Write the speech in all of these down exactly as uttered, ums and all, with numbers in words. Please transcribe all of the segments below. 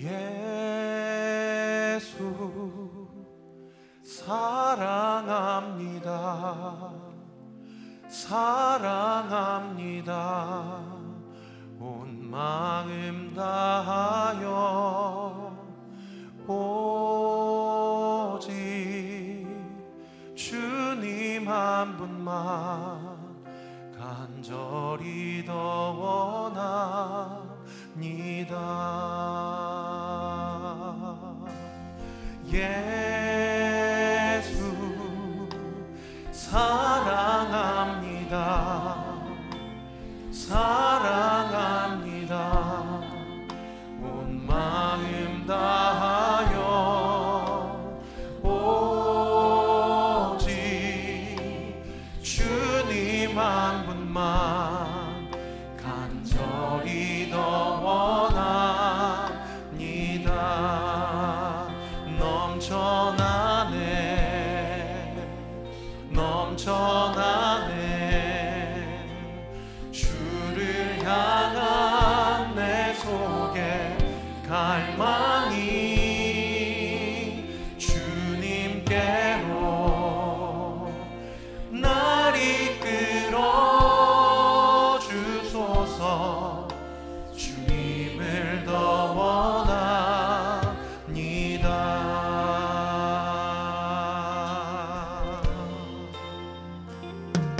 예수 사랑합니다. 사랑합니다. 온 마음 다하여 오직 주님 한 분만 간절히 더 원합니다. 예수 사랑합니다. 사랑합니다. 온 마음 다하여 오직 주님 한 분만 간절히 더 원합니다. 넘쳐나네 넘쳐나네 향한 내 속에 갈망이 주님께로 날 이끌어 주소서. 주님을 더 원합니다.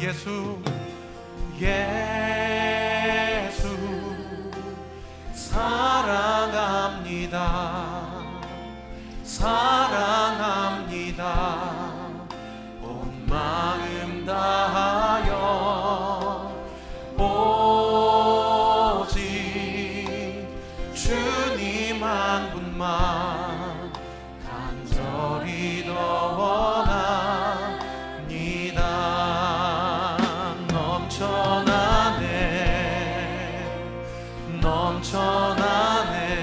예수 예 사랑합니다. 사랑합니다. 온 마음 다하여 오직 주님 한 분만 간절히 더 원합니다. 넘쳐나네 넘쳐나네 넘쳐나네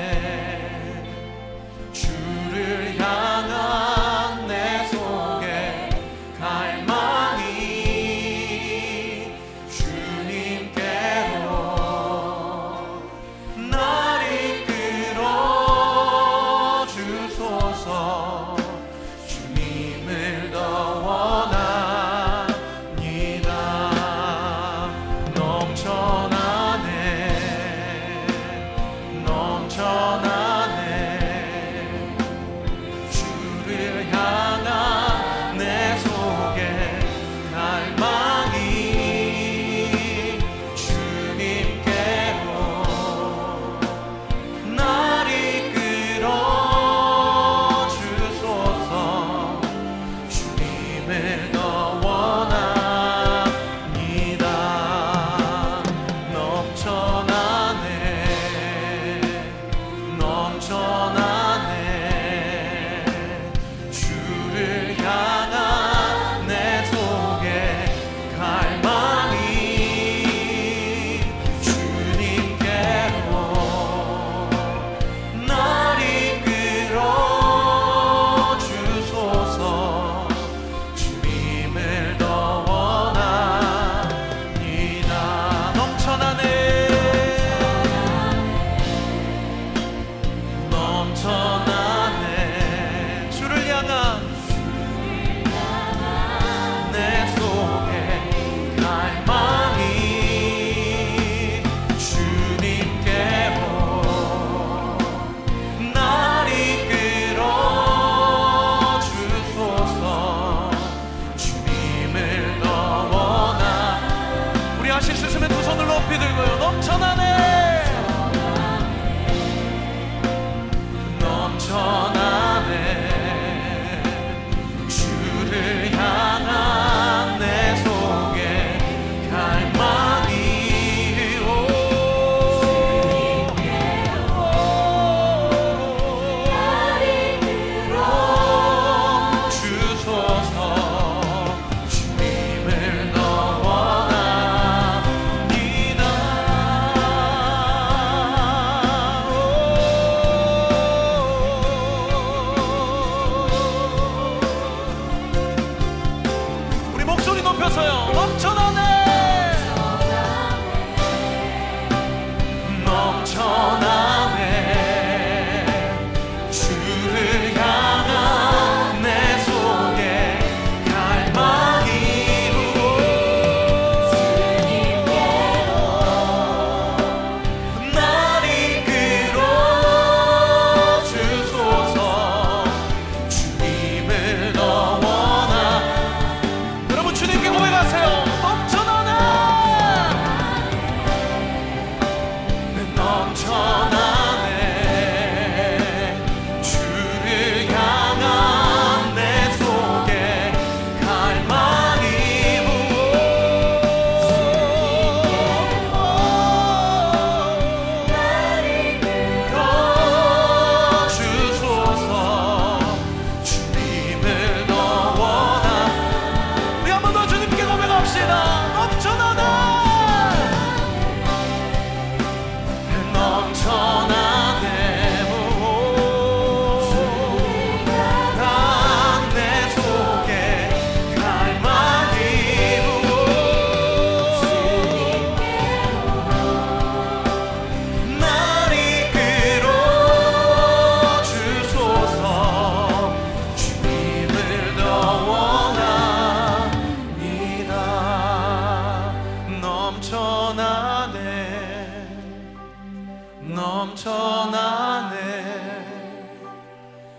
떠나네.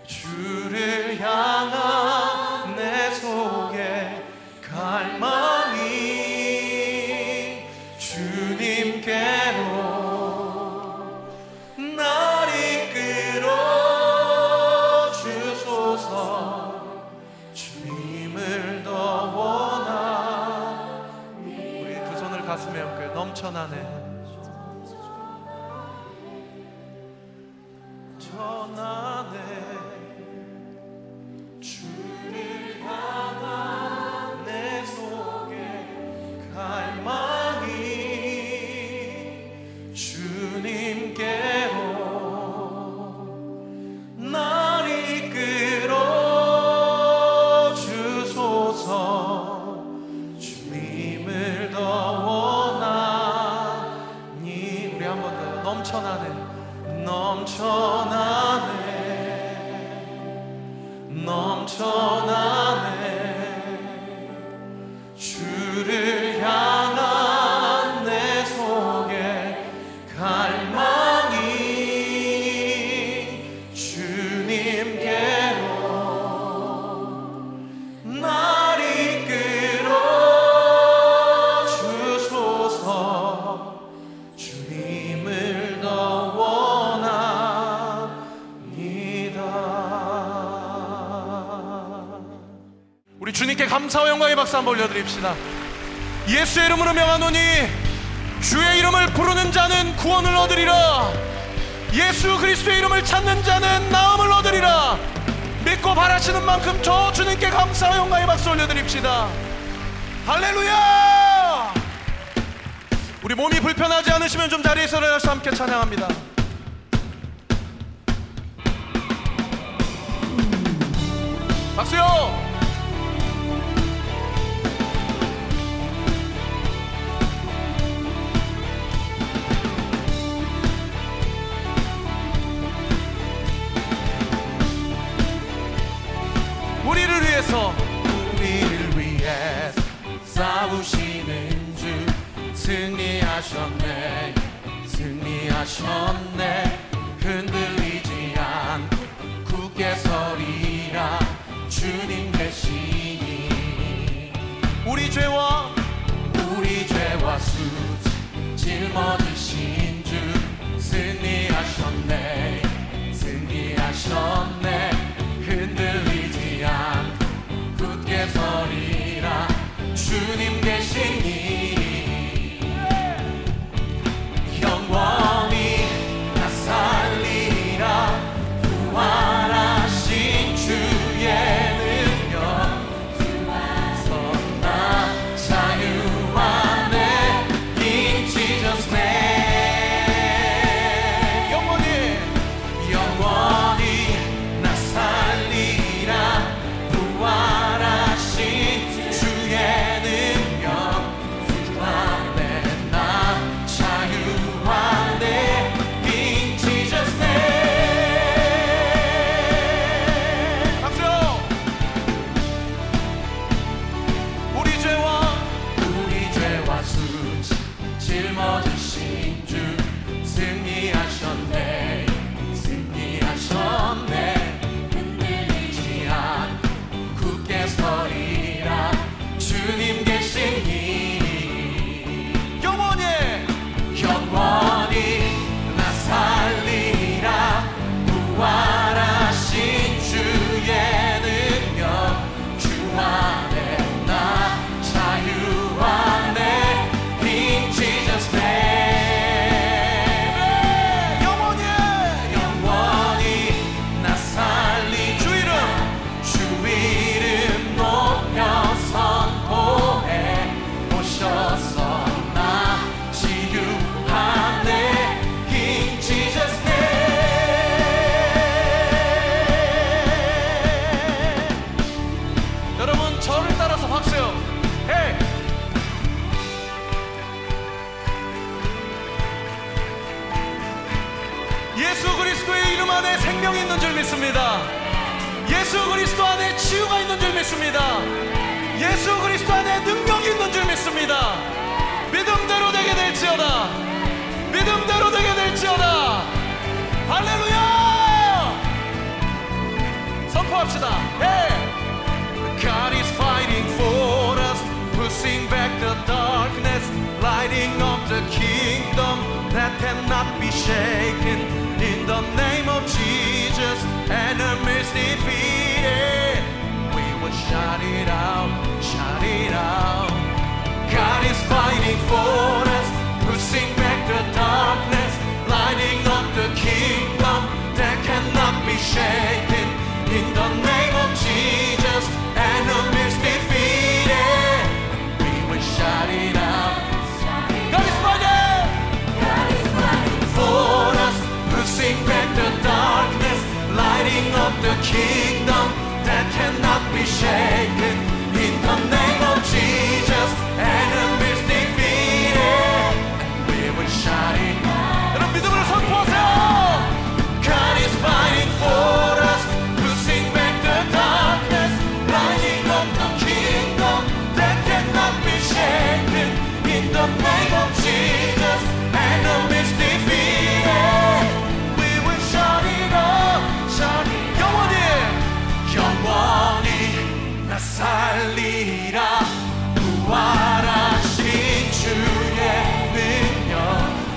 주를 향한 내 속에 갈망이 주님께로 날 이끌어 주소서. 주님을 더 원하. 우리 두 손을 가슴에 얹고 넘쳐나네. 주님께 감사와 영광의 박수 한번 올려드립시다. 예수의 이름으로 명하노니 주의 이름을 부르는 자는 구원을 얻으리라. 예수 그리스도의 이름을 찾는 자는 나음을 얻으리라. 믿고 바라시는 만큼 저 주님께 감사와 영광의 박수 올려드립시다. 할렐루야. 우리 몸이 불편하지 않으시면 좀 자리에서 일어나서 함께 찬양합니다. 박수요. 우리를 위해 싸우시는 주 승리하셨네. 승리하셨네. 흔들리지 않고 굳게 서리라. 주님 되시니 우리 죄와 우리 죄와 수치 짊어지신 주 승리하셨네. 승리하셨네. 흔들리지 않고 서리라. 주님 계시니 영원히 나 살리라. 부활하신 주의 능력 주와서 나 자유하네. In Jesus name. 영원히 영원히 나 살리라. 부활 믿습니다. 예수 그리스도 안에 치유가 있는 줄 믿습니다. 예수 그리스도 안에 능력이 있는 줄 믿습니다. 믿음대로 되게 될지어다. 믿음대로 되게 될지어다. shaken in the name of Jesus. Enemies defeated. We will shout it out, shout it out. God is fighting for us, pushing back the darkness, lighting up the kingdom that cannot be shaken in the name of Jesus. Enemies defeated. We will shout it out. God is fighting. God is fighting for us, pushing back the darkness, lighting up the kingdom that cannot be shaken in the name of Jesus. Enemies defeated. We will shout it out. 여러분 믿음으로 선포하세요. God is fighting for us, pushing back the darkness, lighting up the kingdom that cannot be shaken in the name of Jesus. Enemies defeated. We will shout it out, shout it out. 영원히 영원히 나 살리라. 부활하신 주의 능력,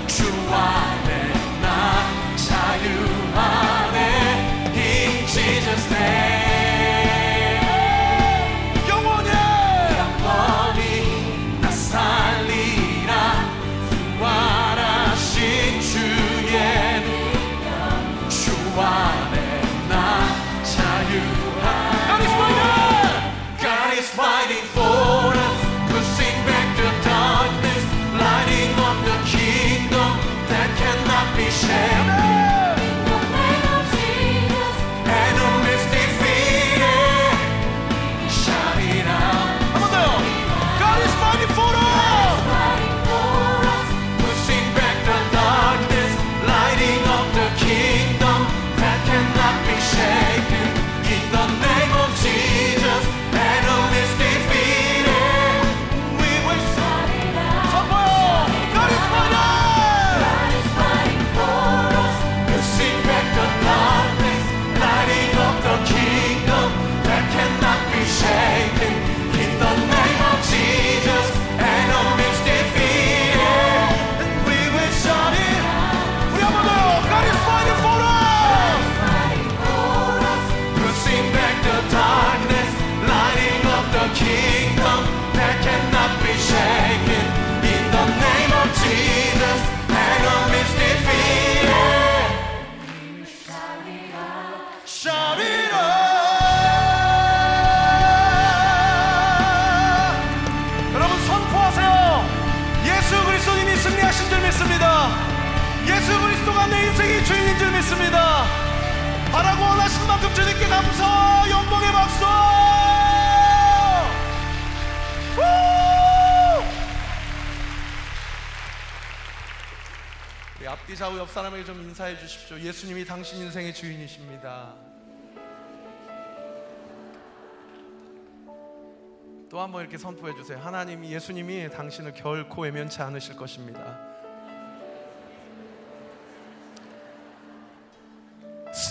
주 안에 나 자유 안에 in Jesus name. 영원히 영원히 나 살리라. 부활하신 주의 능력, 주 안에 나 자유 안에. God is fighting. God is fighting for us, pushing back the darkness, lighting up the kingdom that cannot be shaken. In the name of Jesus, Enemies defeated. Shout it out. 한번 더요. God is fighting for us, fighting for us, pushing back the darkness, lighting up the kingdom that cannot be shaken. In the name of Jesus, enemies defeated. We will shout it out. 선포요. God is fighting. God is fighting for us, pushing back the darkness, lighting up the kingdom that cannot be shaken. In the name of Jesus, enemies defeated. We will shout it out. 우리 한번 더요. God is fighting for us, fighting for us, pushing back the darkness, lighting up the kingdom that cannot be shaken. In the name of Jesus, enemies defeated. Shout it out. 여러분 선포하세요. 예수 그리스도님이 승리하신 줄 믿습니다. 예수 그리스도가 내 인생의 주인인 줄 믿습니다. 바라고 원하시는 만큼 주님께 감사 영광의 박수. 우! 우리 앞뒤 좌우 옆 사람에게 좀 인사해 주십시오. 예수님이 당신 인생의 주인이십니다. 또 한번 이렇게 선포해 주세요. 하나님이 예수님이 당신을 결코 외면치 않으실 것입니다.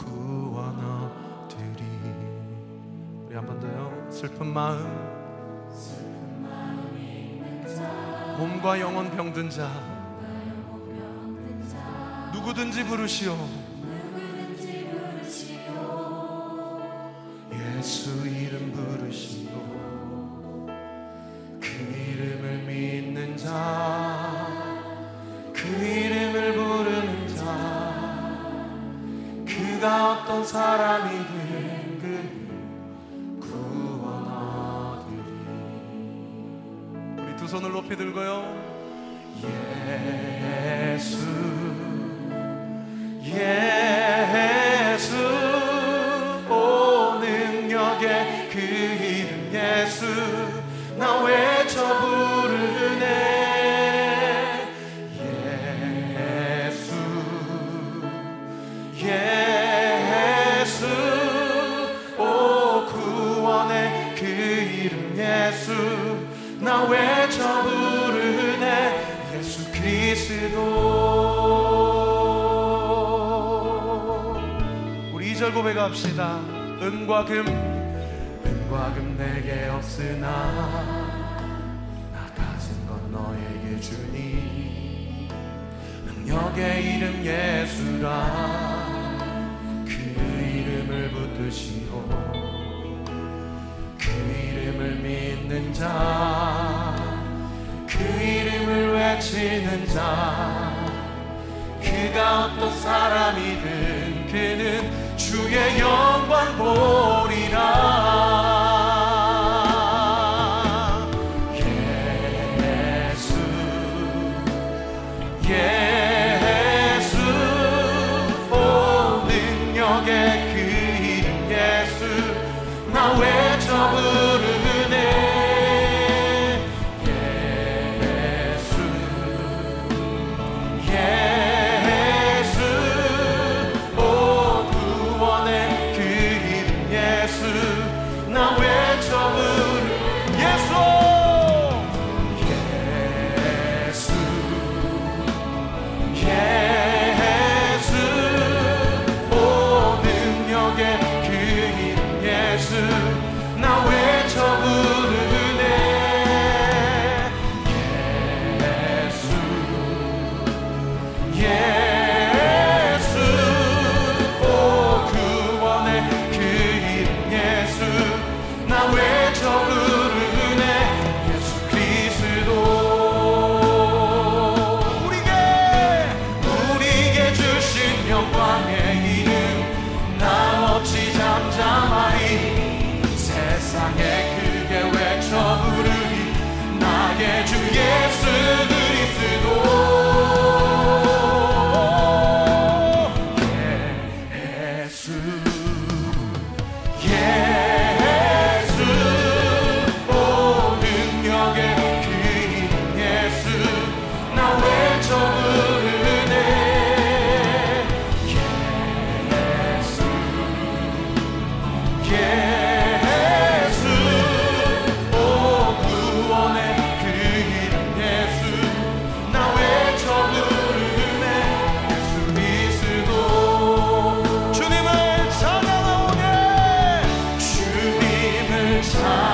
구원 얻으리. 우리 한 번 더요. 슬픈 마음, 슬픈 마음이 있는 자, 몸과 영혼 병든 자, 누구든지 부르시오. 누구든지 부르시오. 예수 이름 부르시오. 그 이름을 믿는 자, 그 이름을 부르는 자, 그가 어떤 사람이든 그 구원 얻으리. 우리 두 손을 높이 들고요. 예수, 예수, 오 능력의 그 이름 예수, 나 외쳐 부르네. 예수, 예수. 예수 나 외쳐 부르네 예수 그리스도. 우리 이 절 고백합시다. 은과 금 은과 금 내게 없으나 나 가진 건 너에게 주니 능력의 이름 예수라 그 이름을 붙드시오 그 이름을 믿는 자, 그 이름을 외치는 자, 그가 어떤 사람이든 그는 주의 영광 보리라. 예수, 예수, 오 능력의 그 이름 예수, 나 외 부르네 예수 예수 오 구원의 그 이름 예수 나 외쳐 부르네 예수 예수 예수 오 능력의 그 이름 예수 나 외쳐 부르네 예수 예수 오 구원의 그 이름 예수 나 외쳐 부르네 예수 그리스도. 우리게 우리게 주신 영광의 이름 나 어찌 잠잠하리 세상에 크게 외쳐 부르니 나의 주 예수 그리스도. 예수 예수 오 능력의 그 이름 예수 나 외쳐 부르네 예수 예수 아